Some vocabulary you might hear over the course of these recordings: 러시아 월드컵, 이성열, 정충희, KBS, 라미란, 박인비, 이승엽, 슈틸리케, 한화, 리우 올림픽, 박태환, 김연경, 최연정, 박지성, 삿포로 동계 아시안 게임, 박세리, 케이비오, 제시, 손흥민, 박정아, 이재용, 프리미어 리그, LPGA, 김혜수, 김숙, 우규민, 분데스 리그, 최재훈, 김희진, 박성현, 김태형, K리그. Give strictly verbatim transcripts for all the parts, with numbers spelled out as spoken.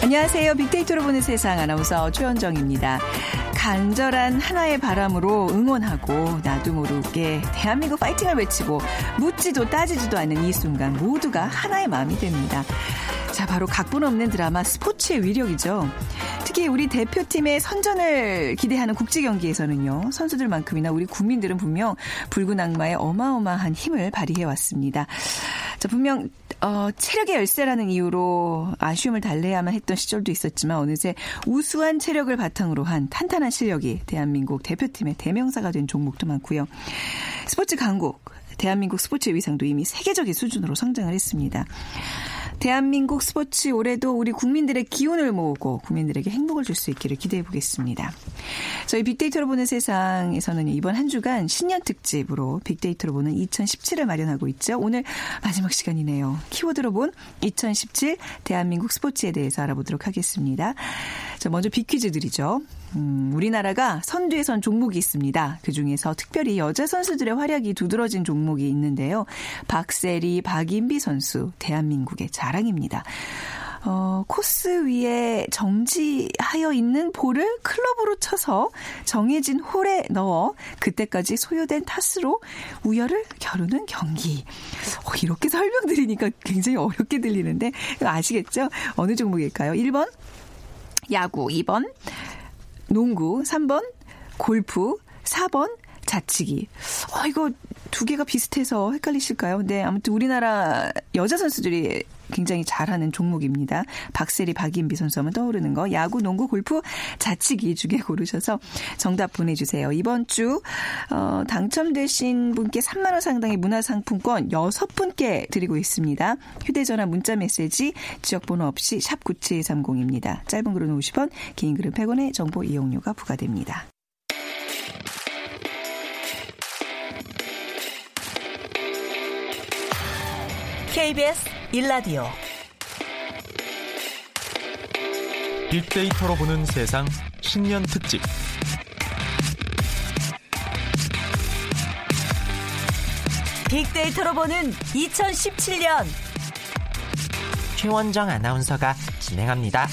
안녕하세요. 빅데이터로 보는 세상 아나운서 최연정입니다. 간절한 하나의 바람으로 응원하고 나도 모르게 대한민국 파이팅을 외치고 묻지도 따지지도 않는 이 순간 모두가 하나의 마음이 됩니다. 자, 바로 각본 없는 드라마 스포츠의 위력이죠. 특히 우리 대표팀의 선전을 기대하는 국제 경기에서는요. 선수들만큼이나 우리 국민들은 분명 붉은 악마의 어마어마한 힘을 발휘해왔습니다. 자, 분명 어, 체력의 열세라는 이유로 아쉬움을 달래야만 했던 시절도 있었지만 어느새 우수한 체력을 바탕으로 한 탄탄한 실력이 대한민국 대표팀의 대명사가 된 종목도 많고요. 스포츠 강국, 대한민국 스포츠의 위상도 이미 세계적인 수준으로 성장을 했습니다. 대한민국 스포츠 올해도 우리 국민들의 기운을 모으고 국민들에게 행복을 줄 수 있기를 기대해 보겠습니다. 저희 빅데이터로 보는 세상에서는 이번 한 주간 신년 특집으로 빅데이터로 보는 이천십칠을 마련하고 있죠. 오늘 마지막 시간이네요. 키워드로 본 이천십칠 대한민국 스포츠에 대해서 알아보도록 하겠습니다. 자, 먼저 빅퀴즈 드리죠. 음, 우리나라가 선두에 선 종목이 있습니다. 그중에서 특별히 여자 선수들의 활약이 두드러진 종목이 있는데요. 박세리, 박인비 선수, 대한민국의 자랑입니다. 어, 코스 위에 정지하여 있는 볼을 클럽으로 쳐서 정해진 홀에 넣어 그때까지 소요된 타수로 우열을 겨루는 경기. 어, 이렇게 설명드리니까 굉장히 어렵게 들리는데 아시겠죠? 어느 종목일까요? 일 번 야구, 이 번 농구, 삼 번 골프, 사 번 자치기. 어, 이거 두 개가 비슷해서 헷갈리실까요? 네, 아무튼 우리나라 여자 선수들이 굉장히 잘하는 종목입니다. 박세리, 박인비 선수 하면 떠오르는 거. 야구, 농구, 골프, 자치기 중에 고르셔서 정답 보내주세요. 이번 주 어, 당첨되신 분께 삼만 원 상당의 문화상품권 여섯 분께 드리고 있습니다. 휴대전화, 문자메시지, 지역번호 없이 샵 구칠삼공입니다. 짧은 글은 오십 원, 긴 글은 백 원의 정보 이용료가 부과됩니다. 케이비에스 일라디오 빅데이터로 보는 세상 신년 특집. 빅데이터로 보는 이천십칠 년 최원정 아나운서가 진행합니다.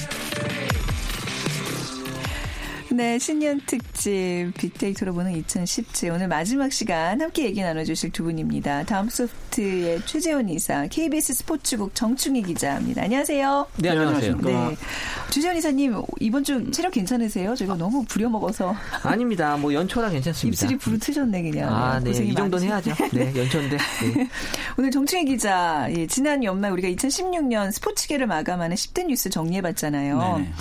네, 신년 특집 빅데이터로 보는 이천십칠 오늘 마지막 시간 함께 얘기 나눠주실 두 분입니다. 다음 소프트의 최재훈 이사, 케이비에스 스포츠국 정충희 기자입니다. 안녕하세요. 네, 안녕하세요. 네, 최재훈 이사님 이번 주 체력 괜찮으세요? 저희가 아, 너무 부려먹어서. 아닙니다. 뭐 연초라 괜찮습니다. 입술이 부르트셨네 그냥. 아, 네. 이 정도는 많지. 해야죠. 네, 연초인데. 네. 오늘 정충희 기자, 예, 지난 연말 우리가 이천십육 년 스포츠계를 마감하는 십 대 뉴스 정리해봤잖아요. 네네.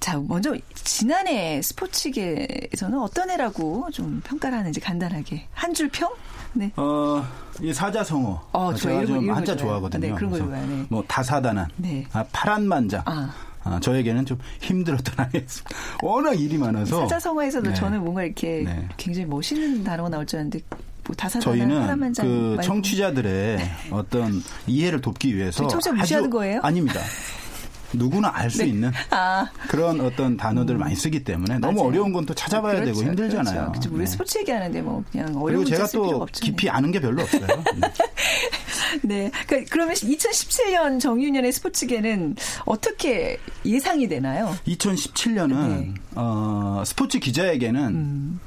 자, 먼저 지난해 스포츠계에서는 어떤 해라고 좀 평가를 하는지 간단하게 한 줄 평? 네. 어, 이 사자성어. 어, 제가 이런, 좀 이런 한자 좋아하거든요. 아, 네, 그런 거 좋아해요. 뭐 다사다난. 네. 아, 파란만장. 아. 아, 저에게는 좀 힘들었던 아이였습니다. 워낙 일이 많아서. 사자성어에서도 네. 저는 뭔가 이렇게 네. 굉장히 멋있는 단어가 나올 줄 알았는데. 뭐 저희는 그 청취자들의 네. 어떤 이해를 돕기 위해서. 청취자 무시하는 거예요? 아닙니다. 누구나 알 수 네. 있는 아. 그런 어떤 단어들 음. 많이 쓰기 때문에 너무 맞아요. 어려운 건 또 찾아봐야 그렇죠, 되고 힘들잖아요. 그렇죠. 그렇죠. 우리 네. 스포츠 얘기하는데 뭐 그냥 어려운 게 쓸 필요가 없잖아요. 그리고 제가 또 깊이 아는 게 별로 없어요. 네. 네. 그러니까 그러면 이천십칠 년 정유년의 스포츠계는 어떻게 예상이 되나요? 이천십칠 년은 네. 어, 스포츠 기자에게는 음.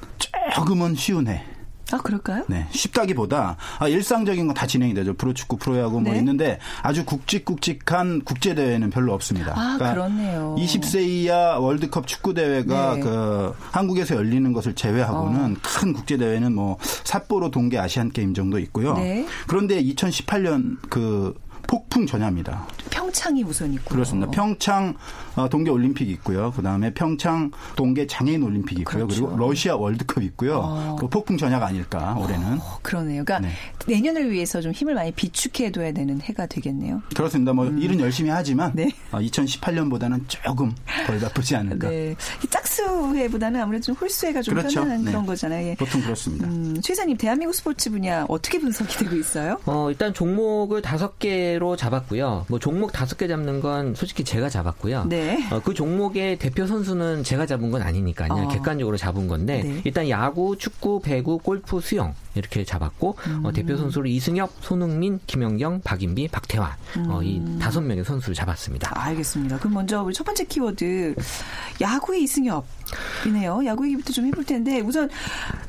조금은 쉬운 해. 아, 그럴까요? 네. 쉽다기보다, 아, 일상적인 건 다 진행이 되죠. 프로축구, 프로야구 뭐 네. 있는데 아주 굵직굵직한 국제대회는 별로 없습니다. 아, 그러니까 그렇네요. 이십 세 이하 월드컵 축구대회가 네. 그 한국에서 열리는 것을 제외하고는 어. 큰 국제대회는 뭐 삿포로 동계 아시안 게임 정도 있고요. 네. 그런데 이천십팔 년 그 폭풍 전야입니다. 평창이 우선 있고요. 그렇습니다. 평창 동계 올림픽 있고요. 그다음에 평창 동계 장애인 올림픽 있고요. 그렇죠. 그리고 러시아 월드컵 있고요. 어. 그 폭풍 전야가 아닐까 올해는. 어, 그러네요. 그러니까 네. 내년을 위해서 좀 힘을 많이 비축해둬야 되는 해가 되겠네요. 그렇습니다. 뭐 음. 일은 열심히 하지만 네. 이천십팔 년보다는 조금 덜 바쁘지 않을까. 네. 짝수회보다는 아무래도 좀 홀수회가 좀 그렇죠. 편안한 네. 그런 거잖아요. 예. 보통 그렇습니다. 음, 최 이사님, 대한민국 스포츠 분야 어떻게 분석이 되고 있어요? 어, 일단 종목을 다섯 개로 잡았고요. 뭐 종목 다섯 개 잡는 건 솔직히 제가 잡았고요. 네. 어, 그 종목의 대표 선수는 제가 잡은 건 아니니까요. 어. 객관적으로 잡은 건데 네. 일단 야구, 축구, 배구, 골프, 수영 이렇게 잡았고 음. 어, 대표 선수로 이승엽, 손흥민, 김연경, 박인비, 박태환 음. 어, 이 다섯 명의 선수를 잡았습니다. 아, 알겠습니다. 그럼 먼저 우리 첫 번째 키워드 야구의 이승엽이네요. 야구 얘기부터 좀 해볼 텐데 우선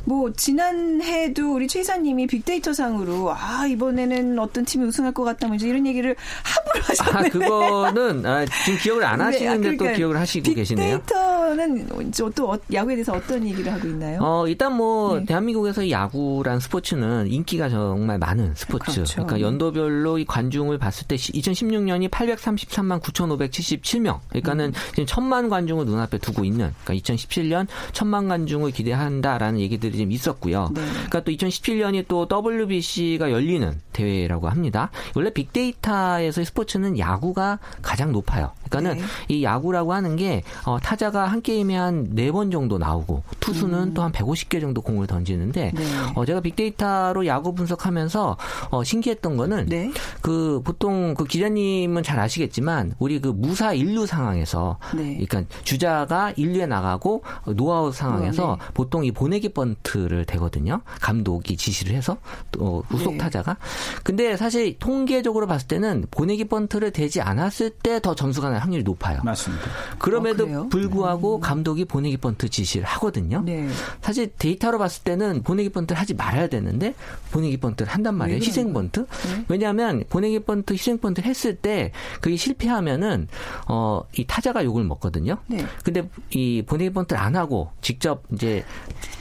뭐 지난해도 우리 최 이사님이 빅데이터상으로 아 이번에는 어떤 팀이 우승할 것 같다 뭐 이제 이런 얘기를 함부로 하셨는데 아 그거는 아, 지금 기억을 안 하시는데 네, 아, 그러니까 또 기억을 하시고 빅데이터 계시네요. 빅데이터는 또 야구에 대해서 어떤 얘기를 하고 있나요? 어 일단 뭐 네. 대한민국에서 야구란 스포츠는 인기가 정말 많은 스포츠. 그렇죠. 그러니까 연도별로 이 관중을 봤을 때 이천십육 년이 팔백삼십삼만 구천오백칠십칠 명. 그러니까는 음. 지금 천만 관중을 눈앞에 두고 있는. 그러니까 이천십칠 년 천만 관중을 기대한다라는 얘기들이 지금 있었고요. 네. 그러니까 또 이천십칠 년이 또 더블유비씨가 열리는 대회라고 합니다. 원래 빅데이터에서의 스포츠는 야구가 가장 높아요. 그러니까는 네. 이 야구라고 하는 게 어, 타자가 한 게임에 한 네 번 정도 나오고 투수는 음. 또 한 백오십 개 정도 공을 던지는데 네. 어, 제가 빅데이터로 야구 분석하면서 어, 신기했던 거는 네? 그 보통 그 기자님은 잘 아시겠지만 우리 그 무사 일루 상황에서 네. 그러니까 주자가 일루에 나가고 노아웃 상황에서 네. 보통 이 보내기 번트를 대거든요. 감독이 지시를 해서 또 후속 네. 타자가. 근데 사실 통계적으로 봤을 때는 보내기 번트를 대지 않았을 때 더 점수가 날 확률이 높아요. 맞습니다. 그럼에도 어, 불구하고 음. 감독이 보내기 번트 지시를 하거든요. 네. 사실 데이터로 봤을 때는 보내기 번트를 하지 말아야 되는데 보내기 번트를 한단 말이에요. 희생 번트. 네. 왜냐하면 보내기 번트, 희생 번트를 했을 때 그게 실패하면은 어, 이 타자가 욕을 먹거든요. 네. 근데 이 보내기 번트를 안 하고 직접 이제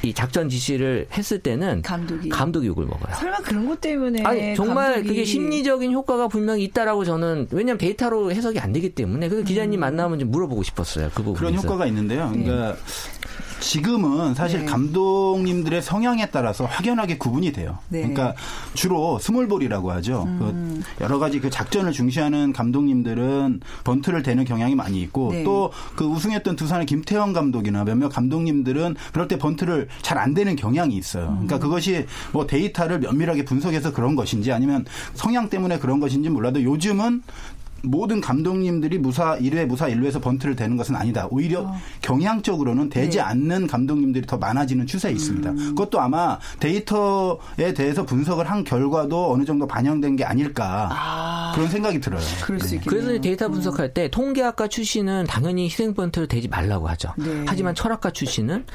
이 작전 지시를 했을 때는 감독이 감독이 욕을 먹어요. 설마 그런 것 때문에? 아니 정말 감독이... 그게 심리적인 효과가 분명히 있다라고 저는 왜냐하면 데이터로 해석이 안 되기 때문에 그래서 기자님 음. 만나면 좀 물어보고 싶었어요. 그 부분에서. 그런 효과가 있는데요. 그러니까. 네. 지금은 사실 네. 감독님들의 성향에 따라서 확연하게 구분이 돼요. 네. 그러니까 주로 스몰볼이라고 하죠. 음. 그 여러 가지 그 작전을 중시하는 감독님들은 번트를 대는 경향이 많이 있고 네. 또 그 우승했던 두산의 김태형 감독이나 몇몇 감독님들은 그럴 때 번트를 잘 안 되는 경향이 있어요. 그러니까 그것이 뭐 데이터를 면밀하게 분석해서 그런 것인지 아니면 성향 때문에 그런 것인지 몰라도 요즘은 모든 감독님들이 무사 일 회, 무사 일 루에서 번트를 대는 것은 아니다. 오히려 어. 경향적으로는 대지 네. 않는 감독님들이 더 많아지는 추세에 있습니다. 음. 그것도 아마 데이터에 대해서 분석을 한 결과도 어느 정도 반영된 게 아닐까 아. 그런 생각이 들어요. 그럴 수 네. 그래서 데이터 분석할 때 통계학과 출신은 당연히 희생 번트를 대지 말라고 하죠. 네. 하지만 철학과 출신은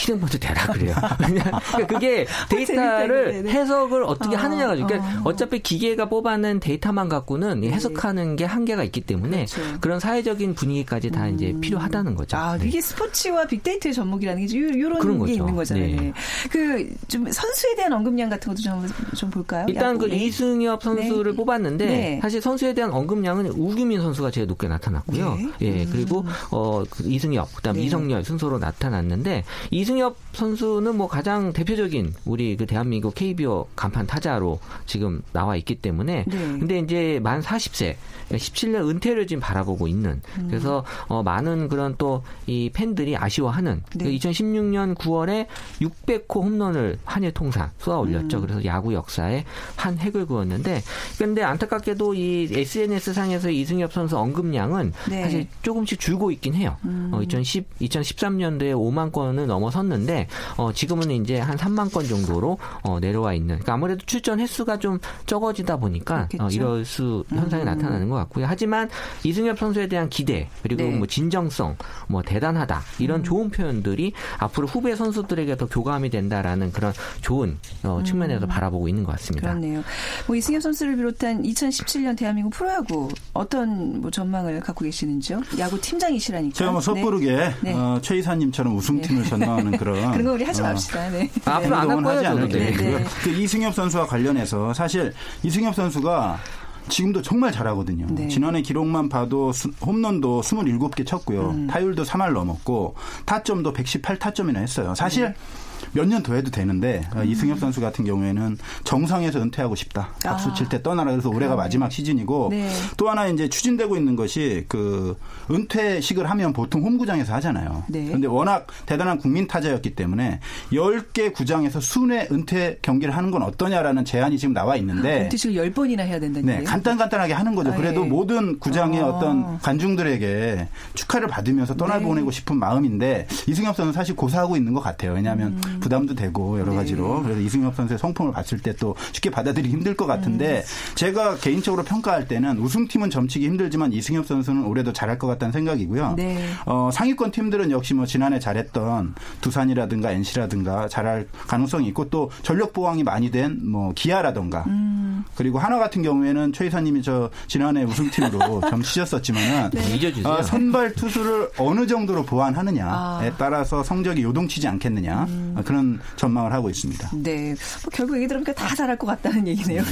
희생번트 대라 그래요. 그러니까 그게 데이터를 해석을 어떻게 아, 하느냐가 그러니까 아, 어차피 기계가 뽑아낸 데이터만 갖고는 네. 해석하는 게 한계가 있기 때문에 그렇죠. 그런 사회적인 분위기까지 다 음. 이제 필요하다는 거죠. 아, 이게 네. 스포츠와 빅데이터의 전목이라는 게 이런 게 거죠. 있는 거잖아요. 네. 그 좀 선수에 대한 언급량 같은 것도 좀, 좀 볼까요? 일단 야구. 그 이승엽 선수를 네. 뽑았는데 네. 사실 선수에 대한 언급량은 우규민 선수가 제일 높게 나타났고요. 네. 예, 그리고 어, 그 이승엽, 그다음 네. 이성열 순서로 나타났는데. 이승엽 선수는 뭐 가장 대표적인 우리 그 대한민국 케이비오 간판 타자로 지금 나와 있기 때문에 네. 근데 이제 만 사십 세 십칠 년 은퇴를 지금 바라보고 있는 음. 그래서 어, 많은 그런 또 이 팬들이 아쉬워하는 네. 이천십육 년 구월에 육백 호 홈런을 한일 통산 쏘아 올렸죠. 음. 그래서 야구 역사에 한 획을 그었는데 근데 안타깝게도 이 에스엔에스상에서 이승엽 선수 언급량은 네. 사실 조금씩 줄고 있긴 해요. 음. 어, 이천십, 이천십삼 년도에 오만 건을 넘어섰는데 어, 지금은 이제 한 삼만 건 정도로 어, 내려와 있는. 그러니까 아무래도 출전 횟수가 좀 적어지다 보니까 어, 이럴 수 현상이 음. 나타나는 것 같고요. 하지만 이승엽 선수에 대한 기대 그리고 네. 뭐 진정성, 뭐 대단하다 이런 음. 좋은 표현들이 앞으로 후배 선수들에게 더 교감이 된다라는 그런 좋은 어, 측면에서 음. 바라보고 있는 것 같습니다. 그렇네요. 뭐 이승엽 선수를 비롯한 이천십칠 년 대한민국 프로야구 어떤 뭐 전망을 갖고 계시는지요? 야구 팀장이시라니까. 제가 뭐 섣부르게 네. 네. 어, 최 이사님처럼 우승팀을 네. 전망하는 그런 그런 거 우리 하지 맙시다. 네. 어, 아, 앞으로 안 할 거예요. 네. 네. 네. 그 이승엽 선수와 관련해서 사실 이승엽 선수가 지금도 정말 잘하거든요. 네. 지난해 기록만 봐도 수, 홈런도 스물일곱 개 쳤고요. 음. 타율도 삼 할 넘었고 타점도 백십팔 타점이나 했어요. 사실 네. 몇 년 더 해도 되는데 음. 이승엽 선수 같은 경우에는 정상에서 은퇴하고 싶다. 박수 칠 때 떠나라. 그래서 올해가 그러네. 마지막 시즌이고 네. 또 하나 이제 추진되고 있는 것이 그 은퇴식을 하면 보통 홈구장에서 하잖아요. 네. 그런데 워낙 대단한 국민 타자였기 때문에 열 개 구장에서 순회 은퇴 경기를 하는 건 어떠냐라는 제안이 지금 나와 있는데 은퇴식을 열 번이나 해야 된다는 네, 간단간단하게 하는 거죠. 그래도 아, 예. 모든 구장의 아. 어떤 관중들에게 축하를 받으면서 떠나보내고 네. 싶은 마음인데 이승엽 선수는 사실 고사하고 있는 것 같아요. 왜냐하면 음. 부담도 되고 여러 가지로. 네. 그래서 이승엽 선수의 성품을 봤을 때 또 쉽게 받아들이기 힘들 것 같은데 음. 제가 개인적으로 평가할 때는 우승팀은 점치기 힘들지만 이승엽 선수는 올해도 잘할 것 같다는 생각이고요. 네. 어, 상위권 팀들은 역시 뭐 지난해 잘했던 두산이라든가 엔씨라든가 잘할 가능성이 있고 또 전력 보강이 많이 된 뭐 기아라든가 음. 그리고 한화 같은 경우에는 최 이사님이 저 지난해 우승팀으로 점치셨었지만은 네. 어, 선발 투수를 어느 정도로 보완하느냐에 아. 따라서 성적이 요동치지 않겠느냐. 음. 그런 전망을 하고 있습니다. 네, 뭐 결국 얘기 들으니까 다 잘할 것 같다는 얘기네요.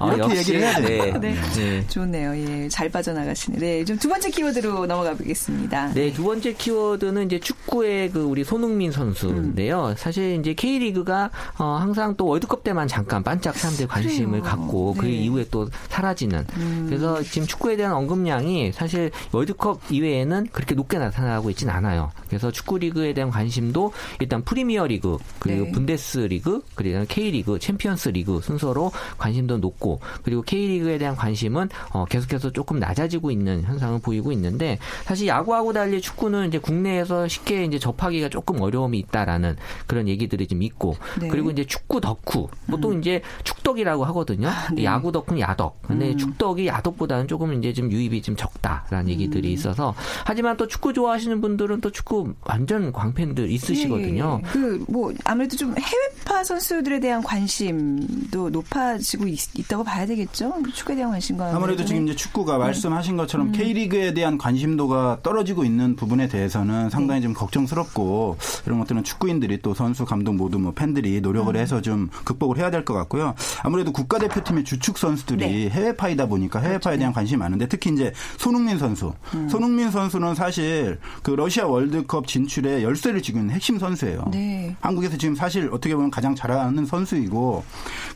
아, 이렇게 역시, 얘기를 해야 돼요. 네. 네. 네, 좋네요. 예, 잘 빠져나가시네. 네, 좀 두 번째 키워드로 넘어가 보겠습니다. 네, 두 번째 키워드는 이제 축구의 그 우리 손흥민 선수인데요. 음. 사실 이제 K리그가 어, 항상 또 월드컵 때만 잠깐 반짝 사람들 관심을 그래요. 갖고 네. 그 이후에 또 사라지는. 음. 그래서 지금 축구에 대한 언급량이 사실 월드컵 이외에는 그렇게 높게 나타나고 있지는 않아요. 그래서 축구 리그에 대한 관심도 일단 프리미어 프리미어 리그, 그리고 네. 분데스 리그, 그리고 K리그, 챔피언스 리그 순서로 관심도 높고 그리고 K리그에 대한 관심은 어, 계속해서 조금 낮아지고 있는 현상을 보이고 있는데 사실 야구하고 달리 축구는 이제 국내에서 쉽게 이제 접하기가 조금 어려움이 있다라는 그런 얘기들이 좀 있고 네. 그리고 이제 축구 덕후 보통 음. 이제 축덕이라고 하거든요. 아, 네. 야구 덕후는 야덕. 근데 음. 축덕이 야덕보다는 조금 이제 좀 유입이 좀 적다라는 얘기들이 음. 있어서 하지만 또 축구 좋아하시는 분들은 또 축구 완전 광팬들 있으시거든요. 네. 그 뭐 아무래도 좀 해외파 선수들에 대한 관심도 높아지고 있, 있다고 봐야 되겠죠. 축구에 대한 관심과 아무래도 지금 이제 축구가 말씀하신 것처럼 음. K리그에 대한 관심도가 떨어지고 있는 부분에 대해서는 상당히 좀 걱정스럽고 이런 것들은 축구인들이 또 선수 감독 모두 뭐 팬들이 노력을 음. 해서 좀 극복을 해야 될 것 같고요. 아무래도 국가대표팀의 주축 선수들이 네. 해외파이다 보니까 해외파에 그렇죠. 대한 관심이 많은데 특히 이제 손흥민 선수 음. 손흥민 선수는 사실 그 러시아 월드컵 진출에 열쇠를 쥐고 있는 핵심 선수예요. 네. 네. 한국에서 지금 사실 어떻게 보면 가장 잘하는 선수이고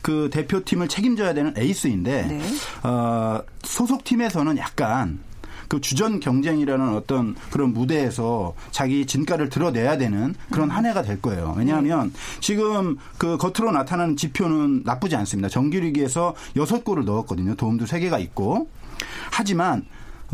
그 대표팀을 책임져야 되는 에이스인데 네. 어, 소속팀에서는 약간 그 주전 경쟁이라는 어떤 그런 무대에서 자기 진가를 드러내야 되는 그런 한 해가 될 거예요. 왜냐하면 네. 지금 그 겉으로 나타나는 지표는 나쁘지 않습니다. 정규리그에서 여섯 골을 넣었거든요. 도움도 세 개가 있고 하지만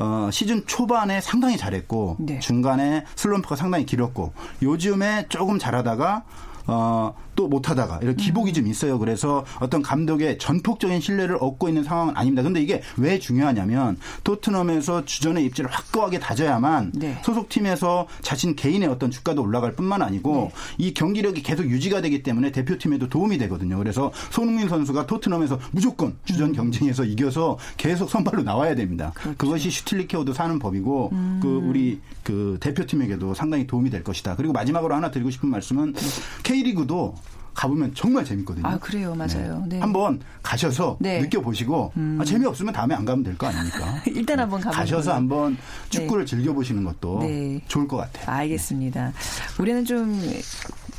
어, 시즌 초반에 상당히 잘했고 네. 중간에 슬럼프가 상당히 길었고 요즘에 조금 잘하다가 어, 또 못하다가 이런 기복이 음. 좀 있어요. 그래서 어떤 감독의 전폭적인 신뢰를 얻고 있는 상황은 아닙니다. 그런데 이게 왜 중요하냐면 토트넘에서 주전의 입지를 확고하게 다져야만 네. 소속팀에서 자신 개인의 어떤 주가도 올라갈 뿐만 아니고 네. 이 경기력이 계속 유지가 되기 때문에 대표팀에도 도움이 되거든요. 그래서 손흥민 선수가 토트넘에서 무조건 주전 경쟁에서 음. 이겨서 계속 선발로 나와야 됩니다. 그렇죠. 그것이 슈틸리케어도 사는 법이고 음. 그 우리 그 대표팀에게도 상당히 도움이 될 것이다. 그리고 마지막으로 하나 드리고 싶은 말씀은 네. K리그도 가보면 정말 재밌거든요. 아, 그래요. 맞아요. 네. 네. 한번 가셔서 네. 느껴보시고 음. 아, 재미없으면 다음에 안 가면 될 거 아닙니까? 일단 네. 한번 가보시고. 가셔서 한번 축구를 네. 즐겨보시는 것도 네. 좋을 것 같아요. 알겠습니다. 네. 올해는 좀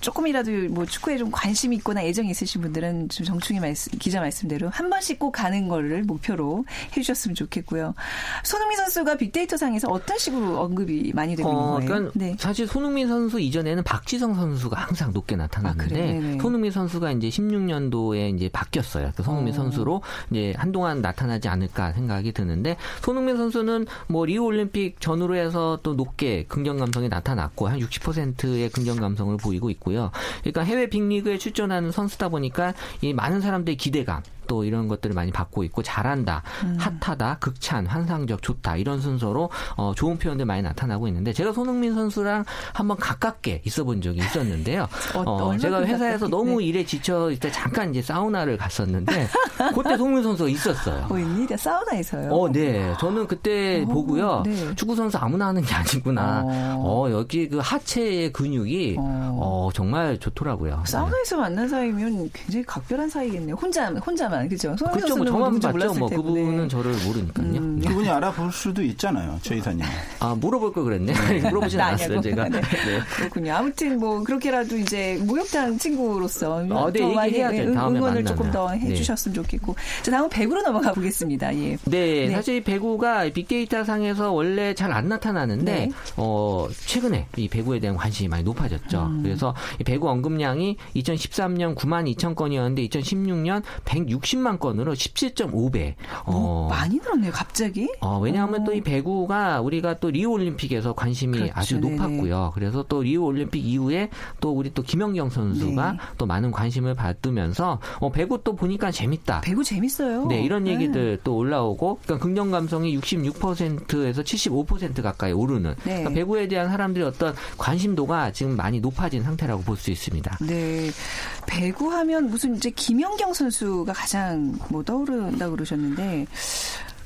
조금이라도 뭐 축구에 좀 관심이 있거나 애정이 있으신 분들은 지금 정충희 말씀, 기자 말씀대로 한 번씩 꼭 가는 거를 목표로 해주셨으면 좋겠고요. 손흥민 선수가 빅데이터상에서 어떤 식으로 언급이 많이 되고 있는 어, 거예요? 그러니까 네. 사실 손흥민 선수 이전에는 박지성 선수가 항상 높게 나타났는데 아, 손흥민 선수가 이제 십육 년도에 이제 바뀌었어요. 그 손흥민 어. 선수로 이제 한동안 나타나지 않을까 생각이 드는데 손흥민 선수는 뭐 리우 올림픽 전후로 해서 또 높게 긍정 감성이 나타났고 한 육십 퍼센트의 긍정 감성을 보이고 있고요. 그러니까 해외 빅리그에 출전하는 선수다 보니까 이 많은 사람들의 기대감 또 이런 것들을 많이 받고 있고 잘한다, 음. 핫하다, 극찬, 환상적, 좋다 이런 순서로 어, 좋은 표현들 많이 나타나고 있는데 제가 손흥민 선수랑 한번 가깝게 있어본 적이 있었는데요. 어, 어, 제가 회사에서 가깝겠네. 너무 일에 지쳐 있을 때 잠깐 이제 사우나를 갔었는데 그때 손흥민 선수가 있었어요. 어, 웬일이야 사우나에서요? 어, 네. 저는 그때 어, 보고요. 네. 축구 선수 아무나 하는 게 아니구나. 어, 어 여기 그 하체의 근육이 어. 어, 정말 좋더라고요. 사우나에서 만난 사이면 굉장히 각별한 사이겠네요. 혼자 혼자만. 모르니까. 그렇죠. 손흥민 그렇죠. 선수는 저만 봤죠. 뭐 그분은 저를 모르니까요. 음. 그분이 알아볼 수도 있잖아요. 저 이사님. 아, 물어볼 걸 그랬네. 물어보진 않았어요. 제가. 네. 네. 그렇군요. 아무튼 뭐 그렇게라도 이제 목욕탕 친구로서 아, 네, 얘기해야 돼. 다음에 응원을 만나면. 조금 더 해주셨으면 네. 좋겠고. 자, 다음은 배구로 넘어가 보겠습니다. 예. 네, 네. 사실 배구가 빅데이터 상에서 원래 잘 안 나타나는데 네. 어, 최근에 이 배구에 대한 관심이 많이 높아졌죠. 음. 그래서 이 배구 언급량이 이천십삼 년 구만 이천 건이었는데 이천십육 년 백육십만 건으로 십칠 점 오 배. 어, 오, 많이 늘었네요, 갑자기. 어, 왜냐하면 또 이 배구가 우리가 또 리우 올림픽에서 관심이 그렇죠, 아주 네네. 높았고요. 그래서 또 리우 올림픽 이후에 또 우리 또 김연경 선수가 네. 또 많은 관심을 받으면서 어, 배구 또 보니까 재밌다. 배구 재밌어요. 네, 이런 얘기들 네. 또 올라오고, 그러니까 긍정 감성이 육십육 퍼센트에서 칠십오 퍼센트 가까이 오르는. 네. 그러니까 배구에 대한 사람들의 어떤 관심도가 지금 많이 높아진 상태라고 볼 수 있습니다. 네, 배구하면 무슨 이제 김연경 선수가 가장 뭐 떠오른다고 그러셨는데.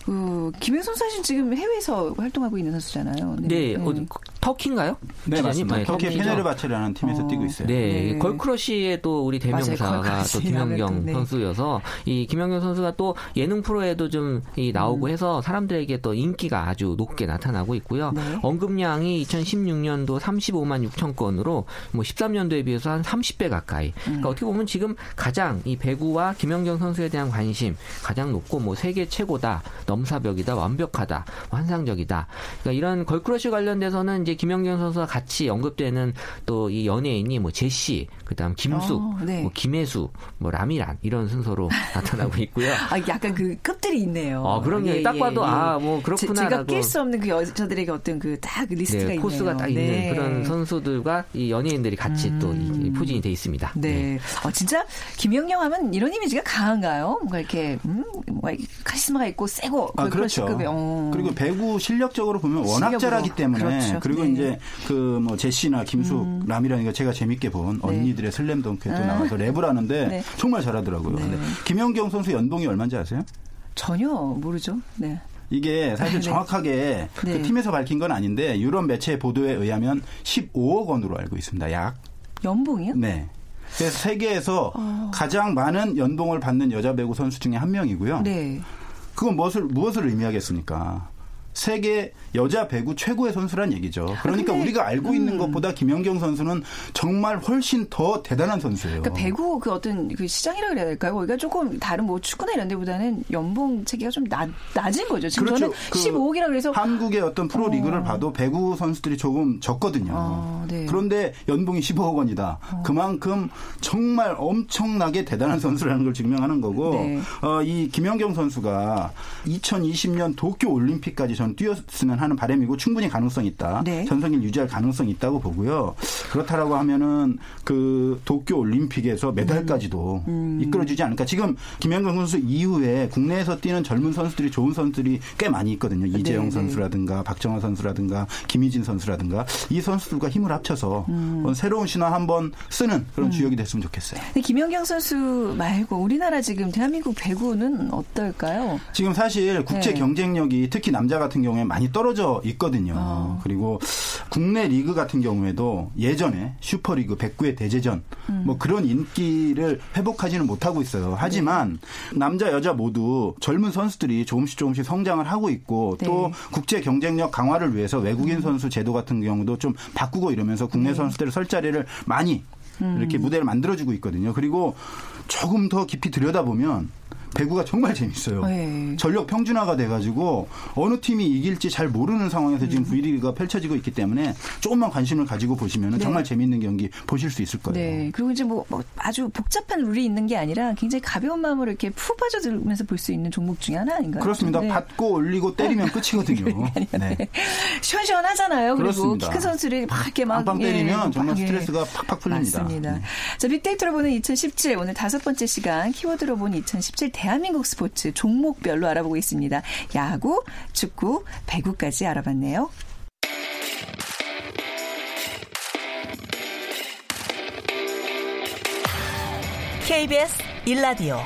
그 김혜수 사실 지금 해외에서 활동하고 있는 선수잖아요. 네, 네. 어, 터키인가요? 네, 맞습니다. 네, 터키의 페네르바체라는 팀에서 어. 뛰고 있어요. 네, 네. 걸크러쉬의 또 우리 대명사가 또 김연경 네. 선수여서 이 김연경 선수가 또 예능 프로에도 좀 이 나오고 음. 해서 사람들에게 또 인기가 아주 높게 나타나고 있고요. 네. 언급량이 이천십육 년도 삼십오만 육천 건으로 뭐 십삼 년도에 비해서 한 삼십 배 가까이. 음. 그러니까 어떻게 보면 지금 가장 이 배구와 김연경 선수에 대한 관심 가장 높고 뭐 세계 최고다. 넘사벽이다, 완벽하다, 환상적이다. 그러니까 이런 걸크러쉬 관련돼서는 이제 김연경 선수와 같이 언급되는 또 이 연예인이 뭐 제시, 그다음 김숙, 어, 네. 뭐 김혜수, 뭐 라미란 이런 순서로 나타나고 있고요. 아, 약간 그 급들이 있네요. 아, 그럼요. 예, 딱 봐도 예, 예. 아, 뭐 그렇구나. 제, 제가 낄 수 없는 그 여자들에게 어떤 그 딱 리스트가 네, 있네요. 코스가 딱 있는 네. 그런 선수들과 이 연예인들이 같이 음. 또 이, 포진이 돼 있습니다. 네. 네. 어, 진짜 김연경 하면 이런 이미지가 강한가요? 뭔가 이렇게 음, 뭔가 카리스마가 있고 세고 아, 그렇죠. 어. 그리고 배구 실력적으로 보면 워낙 잘하기 때문에 그렇죠. 그리고 네. 이제 그 뭐 제시나 김숙, 음. 라미라니까 제가 재밌게 본 네. 언니들의 슬램덩크에도 아. 나와서 랩을 하는데 네. 정말 잘하더라고요. 네. 김연경 선수 연봉이 얼마인지 아세요? 전혀 모르죠. 네. 이게 사실 네. 정확하게 네. 그 팀에서 밝힌 건 아닌데 유럽 매체 보도에 의하면 십오억 원으로 알고 있습니다. 약. 연봉이요? 네. 그래서 세계에서 어. 가장 많은 연봉을 받는 여자 배구 선수 중에 한 명이고요. 네. 그건 무엇을, 무엇을 의미하겠습니까? 세계 여자 배구 최고의 선수란 얘기죠. 그러니까 아, 근데, 우리가 알고 음. 있는 것보다 김연경 선수는 정말 훨씬 더 대단한 선수예요. 그러니까 배구 그 어떤 그 시장이라고 해야 될까요? 우리가 조금 다른 뭐 축구나 이런 데보다는 연봉 체계가 좀 낮, 낮은 거죠. 지금 그렇죠. 저는 그 십오억이라고 해서 한국의 어떤 프로 리그를 어. 봐도 배구 선수들이 조금 적거든요. 어, 네. 그런데 연봉이 십오억 원이다. 어. 그만큼 정말 엄청나게 대단한 선수라는 걸 증명하는 거고 네. 어, 이 김연경 선수가 이천이십 년 도쿄 올림픽까지 뛰었으면 하는 바람이고 충분히 가능성이 있다. 네. 전성기를 유지할 가능성이 있다고 보고요. 그렇다라고 하면은 그 도쿄 올림픽에서 메달까지도 음. 음. 이끌어주지 않을까. 지금 김연경 선수 이후에 국내에서 뛰는 젊은 선수들이 좋은 선수들이 꽤 많이 있거든요. 이재용 네, 선수라든가 네. 박정아 선수라든가 김희진 선수라든가 이 선수들과 힘을 합쳐서 음. 새로운 신화 한번 쓰는 그런 음. 주역이 됐으면 좋겠어요. 근데 김연경 선수 말고 우리나라 지금 대한민국 배구는 어떨까요? 지금 사실 국제 네. 경쟁력이 특히 남자 같은 같은 경우에 많이 떨어져 있거든요. 아. 그리고 국내 리그 같은 경우에도 예전에 슈퍼리그 백구의 대제전 음. 뭐 그런 인기를 회복하지는 못하고 있어요. 하지만 네. 남자 여자 모두 젊은 선수들이 조금씩 조금씩 성장을 하고 있고 네. 또 국제 경쟁력 강화를 위해서 외국인 음. 선수 제도 같은 경우도 좀 바꾸고 이러면서 국내 네. 선수들의 설 자리를 많이 음. 이렇게 무대를 만들어주고 있거든요. 그리고 조금 더 깊이 들여다보면 배구가 정말 재밌어요. 네. 전력 평준화가 돼가지고 어느 팀이 이길지 잘 모르는 상황에서 지금 V리그가 펼쳐지고 있기 때문에 조금만 관심을 가지고 보시면 네. 정말 재밌는 경기 보실 수 있을 거예요. 네. 그리고 이제 뭐, 뭐 아주 복잡한 룰이 있는 게 아니라 굉장히 가벼운 마음으로 이렇게 푹 빠져들면서 볼 수 있는 종목 중에 하나 아닌가요? 그렇습니다. 네. 받고 올리고 때리면 끝이거든요. 네. 시원시원하잖아요. 그렇습니다. 그리고 키 큰 선수들이 막 이렇게 막 빵빵 때리면 예, 정말 스트레스가 예. 팍팍 풀립니다. 맞습니다. 네. 자, 빅데이터로 보는 이천십칠 오늘 다섯 번째 시간 키워드로 보는 이천십칠 대한민국 스포츠 종목별로 알아보고 있습니다. 야구, 축구, 배구까지 알아봤네요. 케이비에스 일 라디오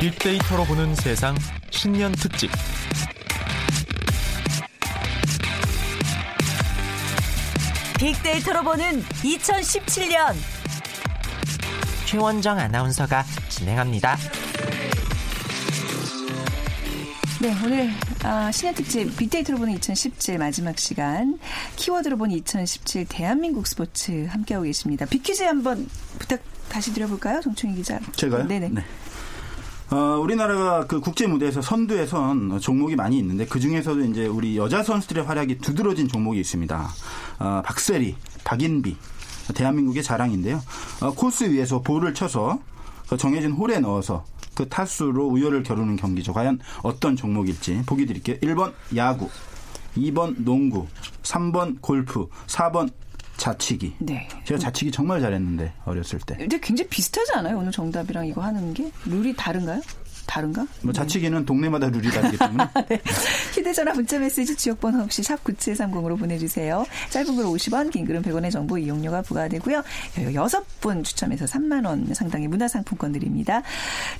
빅데이터로 보는 세상 신년 특집 빅데이터로 보는 이천십칠 년 최원정 아나운서가 진행합니다. 네, 오늘 어, 신의 특집 빅데이터로 보는 이천십칠 마지막 시간, 키워드로 보는 이천십칠 대한민국 스포츠 함께하고 계십니다. 빅퀴즈 한번 부탁 다시 드려볼까요? 정충희 기자. 제가요? 네네. 네. 어, 우리나라가 그 국제 무대에서 선두에 선 종목이 많이 있는데, 그 중에서도 이제 우리 여자 선수들의 활약이 두드러진 종목이 있습니다. 어, 박세리, 박인비, 대한민국의 자랑인데요. 어, 코스 위에서 볼을 쳐서 그 정해진 홀에 넣어서 그 타수로 우열을 겨루는 경기죠. 과연 어떤 종목일지 보기 드릴게요. 일 번 야구, 이 번 농구, 삼 번 골프, 사 번 자치기. 네. 제가 자치기 정말 잘했는데, 어렸을 때. 근데 굉장히 비슷하지 않아요? 오늘 정답이랑 이거 하는 게? 룰이 다른가요? 다른가? 뭐 자치기는 네. 동네마다 룰이 다르기 때문에. 네. 휴대전화 문자메시지 지역번호 없이 샵 구칠삼공으로 보내주세요. 짧은 글은 오십 원, 긴 글은 백 원의 정보 이용료가 부과되고요. 여섯 분 추첨해서 삼만 원 상당의 문화상품권 드립니다.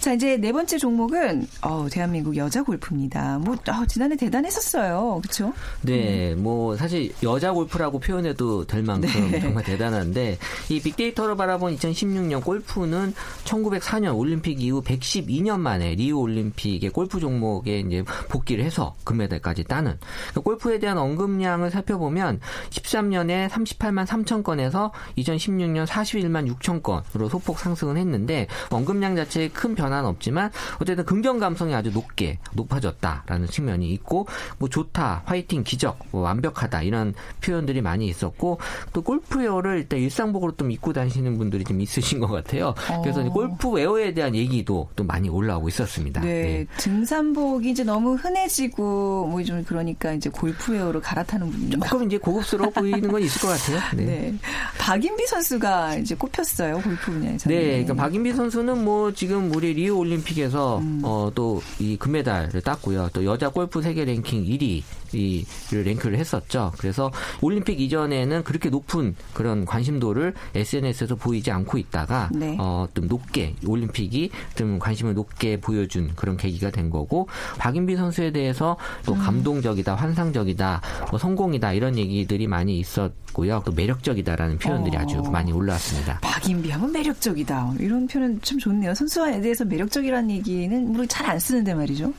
자, 이제 네 번째 종목은 어, 대한민국 여자 골프입니다. 뭐 어, 지난해 대단했었어요. 그렇죠? 네. 음. 뭐 사실 여자 골프라고 표현해도 될 만큼 네. 정말 대단한데, 이 빅데이터로 바라본 이천십육 년 골프는 천구백사 년 올림픽 이후 백십이 년 만에 리우 올림픽의 골프 종목에 이제 복귀를 해서 금메달까지 따는, 그러니까 골프에 대한 언급량을 살펴보면 십삼 년에 삼십팔만 삼천 건에서 이천십육 년 사십일만 육천 건으로 소폭 상승을 했는데, 언급량 자체에 큰 변화는 없지만 어쨌든 긍정 감성이 아주 높게 높아졌다라는 측면이 있고, 뭐 좋다, 화이팅, 기적, 뭐 완벽하다 이런 표현들이 많이 있었고, 또 골프웨어를 일단 일상복으로 좀 입고 다니시는 분들이 좀 있으신 것 같아요. 그래서 골프웨어에 대한 얘기도 또 많이 올라오고 있어요. 네, 네, 등산복이 이제 너무 흔해지고 뭐 좀 그러니까 이제 골프웨어로 갈아타는 분이 조금 이제 고급스러워 보이는 건 있을 것 같아요. 네. 네, 박인비 선수가 이제 꼽혔어요, 골프 분야에서. 네, 그러니까 박인비 선수는 뭐 지금 우리 리우 올림픽에서 음. 어, 또 이 금메달을 땄고요. 또 여자 골프 세계 랭킹 일 위를 랭크를 했었죠. 그래서 올림픽 이전에는 그렇게 높은 그런 관심도를 에스엔에스에서 보이지 않고 있다가 네. 어, 좀 높게 올림픽이 좀 관심을 높게 보여준 그런 계기가 된 거고, 박인비 선수에 대해서 또 감동적이다, 환상적이다, 뭐 성공이다 이런 얘기들이 많이 있었고요. 또 매력적이다라는 표현들이 어, 아주 많이 올라왔습니다. 박인비 하면 매력적이다 이런 표현은 참 좋네요. 선수에 대해서 매력적이라는 얘기는 우리 잘 안 쓰는데 말이죠.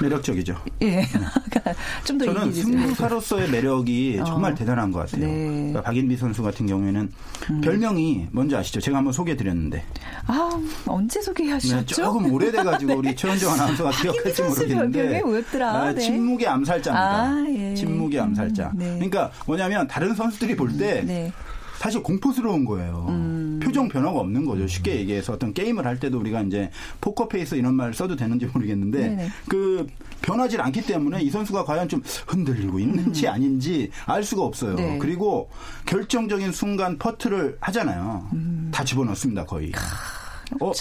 매력적이죠. 예. 좀 더 저는 승부사로서의 매력이 어. 정말 대단한 것 같아요. 네. 그러니까 박인비 선수 같은 경우에는 음. 별명이 뭔지 아시죠? 제가 한번 소개해드렸는데. 아, 언제 소개하셨죠? 네, 조금 오래돼가지고 네. 우리 최원정 아나운서가 기억할지 모르겠는데. 박인비 선수 뭐였더라? 네. 침묵의 암살자입니다. 아, 예. 침묵의 암살자. 음, 네. 그러니까 뭐냐면 다른 선수들이 볼 때 음, 네. 사실 공포스러운 거예요. 음. 표정 변화가 없는 거죠. 쉽게 얘기해서 어떤 게임을 할 때도 우리가 이제 포커페이스 이런 말을 써도 되는지 모르겠는데 네네. 그 변하지 않기 때문에 이 선수가 과연 좀 흔들리고 있는지 음. 아닌지 알 수가 없어요. 네. 그리고 결정적인 순간 퍼트를 하잖아요. 음. 다 집어넣습니다, 거의. 아, 어,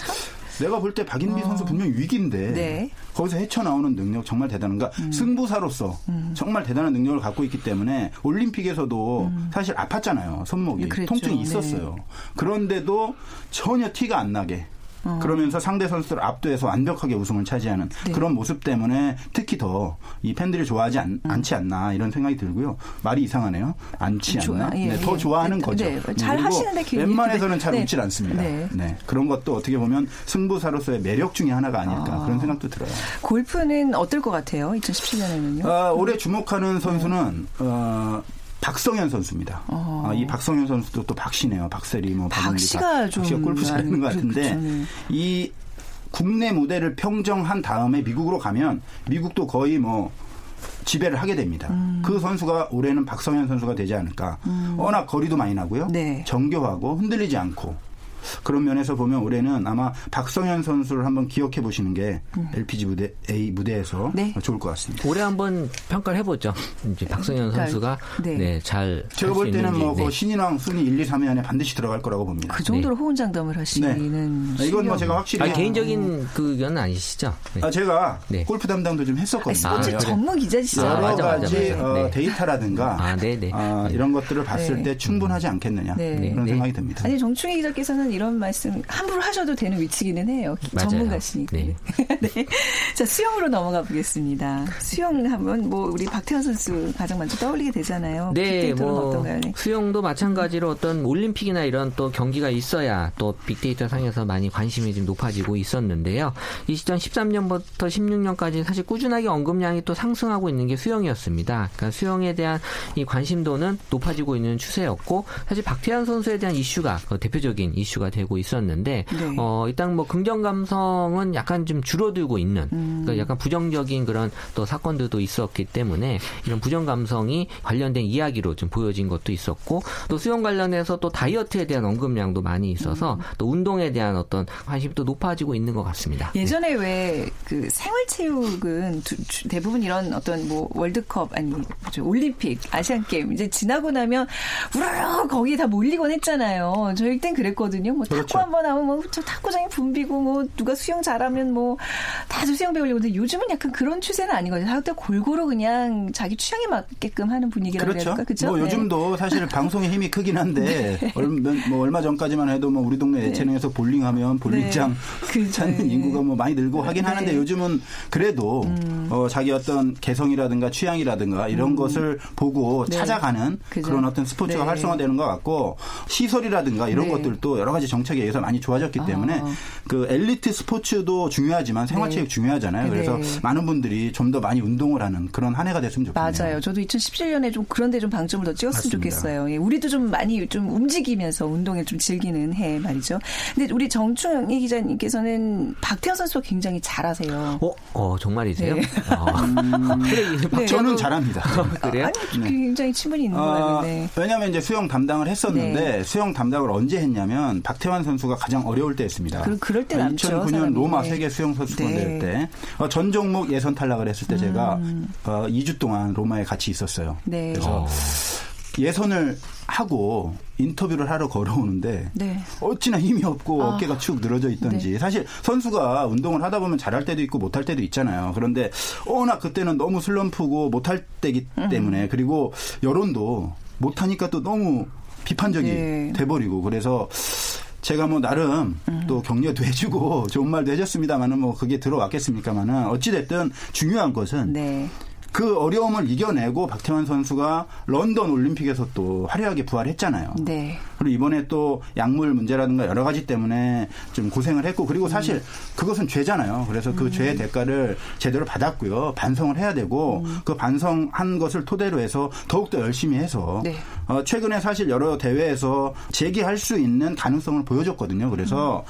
내가 볼 때 박인비 어. 선수 분명 위기인데 네. 거기서 헤쳐나오는 능력 정말 대단한가. 음. 승부사로서 음. 정말 대단한 능력을 갖고 있기 때문에 올림픽에서도 음. 사실 아팠잖아요. 손목이. 네, 통증이 있었어요. 네. 그런데도 전혀 티가 안 나게. 어. 그러면서 상대 선수를 압도해서 완벽하게 우승을 차지하는 네. 그런 모습 때문에 특히 더 이 팬들이 좋아하지 않, 음. 않지 않나 이런 생각이 들고요. 말이 이상하네요. 않지 좋아, 않나. 예, 네, 예. 더 좋아하는 네, 거죠. 네, 잘 하시는데 웬만해서는 잘 네. 웃질 않습니다. 네. 네, 그런 것도 어떻게 보면 승부사로서의 매력 중에 하나가 아닐까 아. 그런 생각도 들어요. 골프는 어떨 것 같아요? 이천십칠 년에는요. 아, 올해 주목하는 선수는 네. 어, 박성현 선수입니다. 어. 아, 이 박성현 선수도 또 박씨네요. 박세리, 뭐 박인비, 박, 좀 박씨가 골프 잘하는 것 같은데 그렇죠. 이 국내 무대를 평정한 다음에 미국으로 가면 미국도 거의 뭐 지배를 하게 됩니다. 음. 그 선수가 올해는 박성현 선수가 되지 않을까. 음. 워낙 거리도 많이 나고요. 네. 정교하고 흔들리지 않고. 그런 면에서 보면 올해는 아마 박성현 선수를 한번 기억해 보시는 게 음. 엘피지에이 무대에서 네. 좋을 것 같습니다. 올해 한번 평가를 해보죠. 이제 박성현 그러니까, 선수가 네. 네, 잘 제가 볼 때는 뭐 네. 신인왕 순위 일, 이, 삼위 안에 반드시 들어갈 거라고 봅니다. 그 정도로 네. 호언장담을 하시는 네. 이건 뭐 제가 확실히 아, 개인적인 그건 아니시죠? 네. 아, 제가 네. 골프 담당도 좀 했었거든요. 스포츠 아, 전문 기자시죠. 여러 아, 맞아, 가지 맞아, 맞아. 어, 네. 데이터라든가 아, 네, 네. 어, 이런 것들을 봤을 네. 때 충분하지 않겠느냐 네. 그런 네. 생각이 듭니다. 아니 정충희 기자께서는 이런 말씀 함부로 하셔도 되는 위치기는 해요. 맞아요. 전문가시니까. 네. 네. 자, 수영으로 넘어가 보겠습니다. 수영 하면 뭐 우리 박태환 선수 가장 먼저 떠올리게 되잖아요. 네, 뭐 어떤가요? 네. 수영도 마찬가지로 어떤 올림픽이나 이런 또 경기가 있어야 또 빅데이터 상에서 많이 관심이 좀 높아지고 있었는데요. 이천십삼 년부터 십육 년까지 사실 꾸준하게 언급량이 또 상승하고 있는 게 수영이었습니다. 그러니까 수영에 대한 이 관심도는 높아지고 있는 추세였고, 사실 박태환 선수에 대한 이슈가 대표적인 이슈가 되고 있었는데, 네. 어, 일단 뭐 긍정 감성은 약간 좀 줄어들고 있는, 음. 그러니까 약간 부정적인 그런 또 사건들도 있었기 때문에 이런 부정 감성이 관련된 이야기로 좀 보여진 것도 있었고, 또 수영 관련해서 또 다이어트에 대한 언급량도 많이 있어서 음. 또 운동에 대한 어떤 관심도 높아지고 있는 것 같습니다. 예전에 네. 왜 그 생활체육은 두, 주, 대부분 이런 어떤 뭐 월드컵 아니 올림픽 아시안 게임 이제 지나고 나면 우르르 거기에 다 몰리곤 했잖아요. 저희 땐 그랬거든요. 뭐 그렇죠. 탁구 한번 하면 뭐 저 탁구장이 붐비고 뭐 누가 수영 잘하면 뭐 다들 수영 배우려고 하는데 요즘은 약간 그런 추세는 아닌 거죠. 다들 골고루 그냥 자기 취향에 맞게끔 하는 분위기라고 그렇죠. 해야 될까? 뭐 네. 요즘도 사실 방송의 힘이 크긴 한데 네. 얼마, 뭐 얼마 전까지만 해도 뭐 우리 동네 애체능에서 네. 볼링하면 볼링장 네. 찾는 네. 인구가 뭐 많이 늘고 하긴 네. 하는데 요즘은 그래도 음. 어, 자기 어떤 개성이라든가 취향이라든가 이런 음. 것을 보고 네. 찾아가는 그죠. 그런 어떤 스포츠가 네. 활성화되는 것 같고, 시설이라든가 이런 네. 것들도 여러 가지 정책에 의해서 많이 좋아졌기 아. 때문에 그 엘리트 스포츠도 중요하지만 생활체육 네. 중요하잖아요. 그래서 네. 많은 분들이 좀 더 많이 운동을 하는 그런 한 해가 됐으면 좋겠네요. 맞아요. 저도 이천십칠 년에 좀 그런 데 좀 방점을 더 찍었으면 맞습니다. 좋겠어요. 예, 우리도 좀 많이 좀 움직이면서 운동을 좀 즐기는 해 말이죠. 근데 우리 정충희 기자님께서는 박태환 선수가 굉장히 잘하세요. 어, 어 정말이세요? 네. 어. 음, 그래, 저는 네. 잘합니다. 그래요? 아니, 네. 굉장히 친분이 있는 거 같은데. 어, 왜냐하면 이제 수영 담당을 했었는데 네. 수영 담당을 언제 했냐면 박태환 선수가 가장 어려울 때 했습니다. 그, 그럴 때 남죠. 이천구 년 사람이. 로마 세계 수영 선수권 네. 대회 때 어, 전 종목 예선 탈락을 했을 때 음. 제가 어, 이 주 동안 로마에 같이 있었어요. 네. 그래서 오. 예선을 하고 인터뷰를 하러 걸어오는데 네. 어찌나 힘이 없고 아. 어깨가 축 늘어져 있던지 네. 사실 선수가 운동을 하다 보면 잘할 때도 있고 못할 때도 있잖아요. 그런데 워낙 그때는 너무 슬럼프고 못할 때기 음. 때문에, 그리고 여론도 못하니까 또 너무 비판적이 네. 돼버리고, 그래서 제가 뭐 나름 음. 또 격려도 해주고 좋은 말도 해줬습니다만은 뭐 그게 들어왔겠습니까만은 어찌됐든 중요한 것은 네. 그 어려움을 이겨내고 박태환 선수가 런던 올림픽에서 또 화려하게 부활했잖아요. 네. 그리고 이번에 또 약물 문제라든가 여러 가지 때문에 좀 고생을 했고, 그리고 사실 음. 그것은 죄잖아요. 그래서 그 음. 죄의 대가를 제대로 받았고요. 반성을 해야 되고 음. 그 반성한 것을 토대로 해서 더욱더 열심히 해서 네. 어, 최근에 사실 여러 대회에서 재기할 수 있는 가능성을 보여줬거든요. 그래서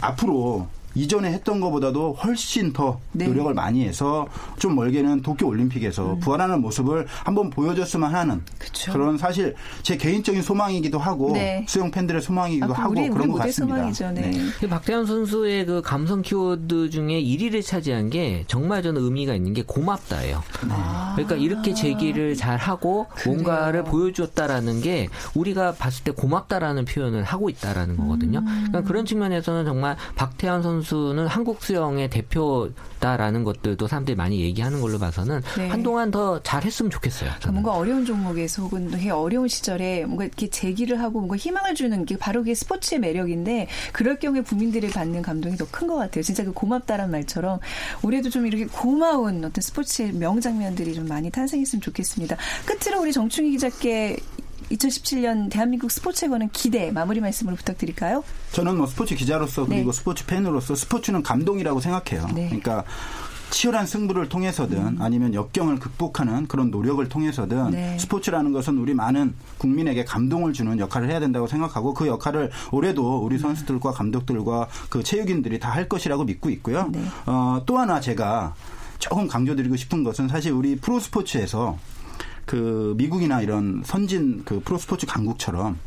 음. 앞으로 이전에 했던 것보다도 훨씬 더 네. 노력을 많이 해서 좀 멀게는 도쿄올림픽에서 음. 부활하는 모습을 한번 보여줬으면 하는 그쵸. 그런 사실 제 개인적인 소망이기도 하고 네. 수영 팬들의 소망이기도 아, 하고 우리, 그런 우리 것 같습니다. 네. 네. 박태환 선수의 그 감성 키워드 중에 일 위를 차지한 게 정말 저는 의미가 있는 게 고맙다예요. 아. 그러니까 이렇게 제기를 잘하고 그래요. 뭔가를 보여주었다라는 게 우리가 봤을 때 고맙다라는 표현을 하고 있다라는 거거든요. 음. 그러니까 그런 측면에서는 정말 박태환 선수 선수는 한국 수영의 대표다라는 것들도 사람들이 많이 얘기하는 걸로 봐서는 네. 한동안 더 잘했으면 좋겠어요. 저는. 뭔가 어려운 종목에서 혹은 되게 어려운 시절에 뭔가 이렇게 재기를 하고 뭔가 희망을 주는 게 바로 그게 스포츠의 매력인데, 그럴 경우에 국민들이 받는 감동이 더 큰 것 같아요. 진짜 그 고맙다란 말처럼 올해도 좀 이렇게 고마운 어떤 스포츠의 명장면들이 좀 많이 탄생했으면 좋겠습니다. 끝으로 우리 정충희 기자께 이천십칠 년 대한민국 스포츠에 거는 기대 마무리 말씀으로 부탁드릴까요? 저는 뭐 스포츠 기자로서 그리고 네. 스포츠 팬으로서 스포츠는 감동이라고 생각해요. 네. 그러니까 치열한 승부를 통해서든 음. 아니면 역경을 극복하는 그런 노력을 통해서든 네. 스포츠라는 것은 우리 많은 국민에게 감동을 주는 역할을 해야 된다고 생각하고, 그 역할을 올해도 우리 선수들과 감독들과 그 체육인들이 다 할 것이라고 믿고 있고요. 네. 어, 또 하나 제가 조금 강조드리고 싶은 것은 사실 우리 프로스포츠에서 그 미국이나 이런 선진 그 프로스포츠 강국처럼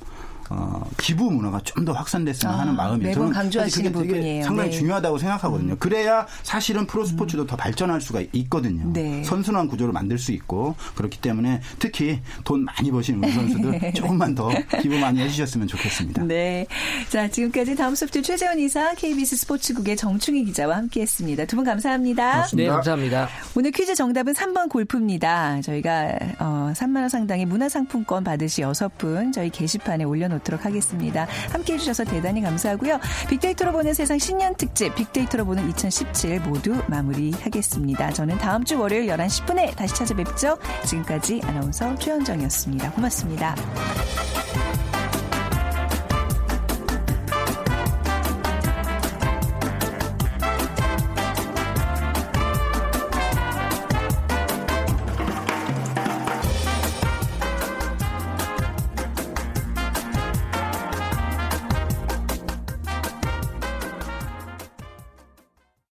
어, 기부 문화가 좀 더 확산됐으면 아, 하는 마음이 저는 사실 그게 되게 상당히 네. 중요하다고 생각하거든요. 음. 그래야 사실은 프로스포츠도 음. 더 발전할 수가 있거든요. 네. 선순환 구조를 만들 수 있고, 그렇기 때문에 특히 돈 많이 버신 우리 선수들 조금만 더 기부 많이 해주셨으면 좋겠습니다. 네, 자 지금까지 다음 소프트 최재원 이사, 케이비에스 스포츠국의 정충희 기자와 함께했습니다. 두 분 감사합니다. 고맙습니다. 네, 감사합니다. 오늘 퀴즈 정답은 삼 번 골프입니다. 저희가 어, 삼만 원 상당의 문화상품권 받으실 여섯 분 저희 게시판에 올려놓 모셔보도록 하겠습니다. 함께해 주셔서 대단히 감사하고요. 빅데이터로 보는 세상 신년 특집 빅데이터로 보는 이천십칠 모두 마무리하겠습니다. 저는 다음 주 월요일 열한 시 십 분에 다시 찾아뵙죠. 지금까지 아나운서 최현정이었습니다. 고맙습니다.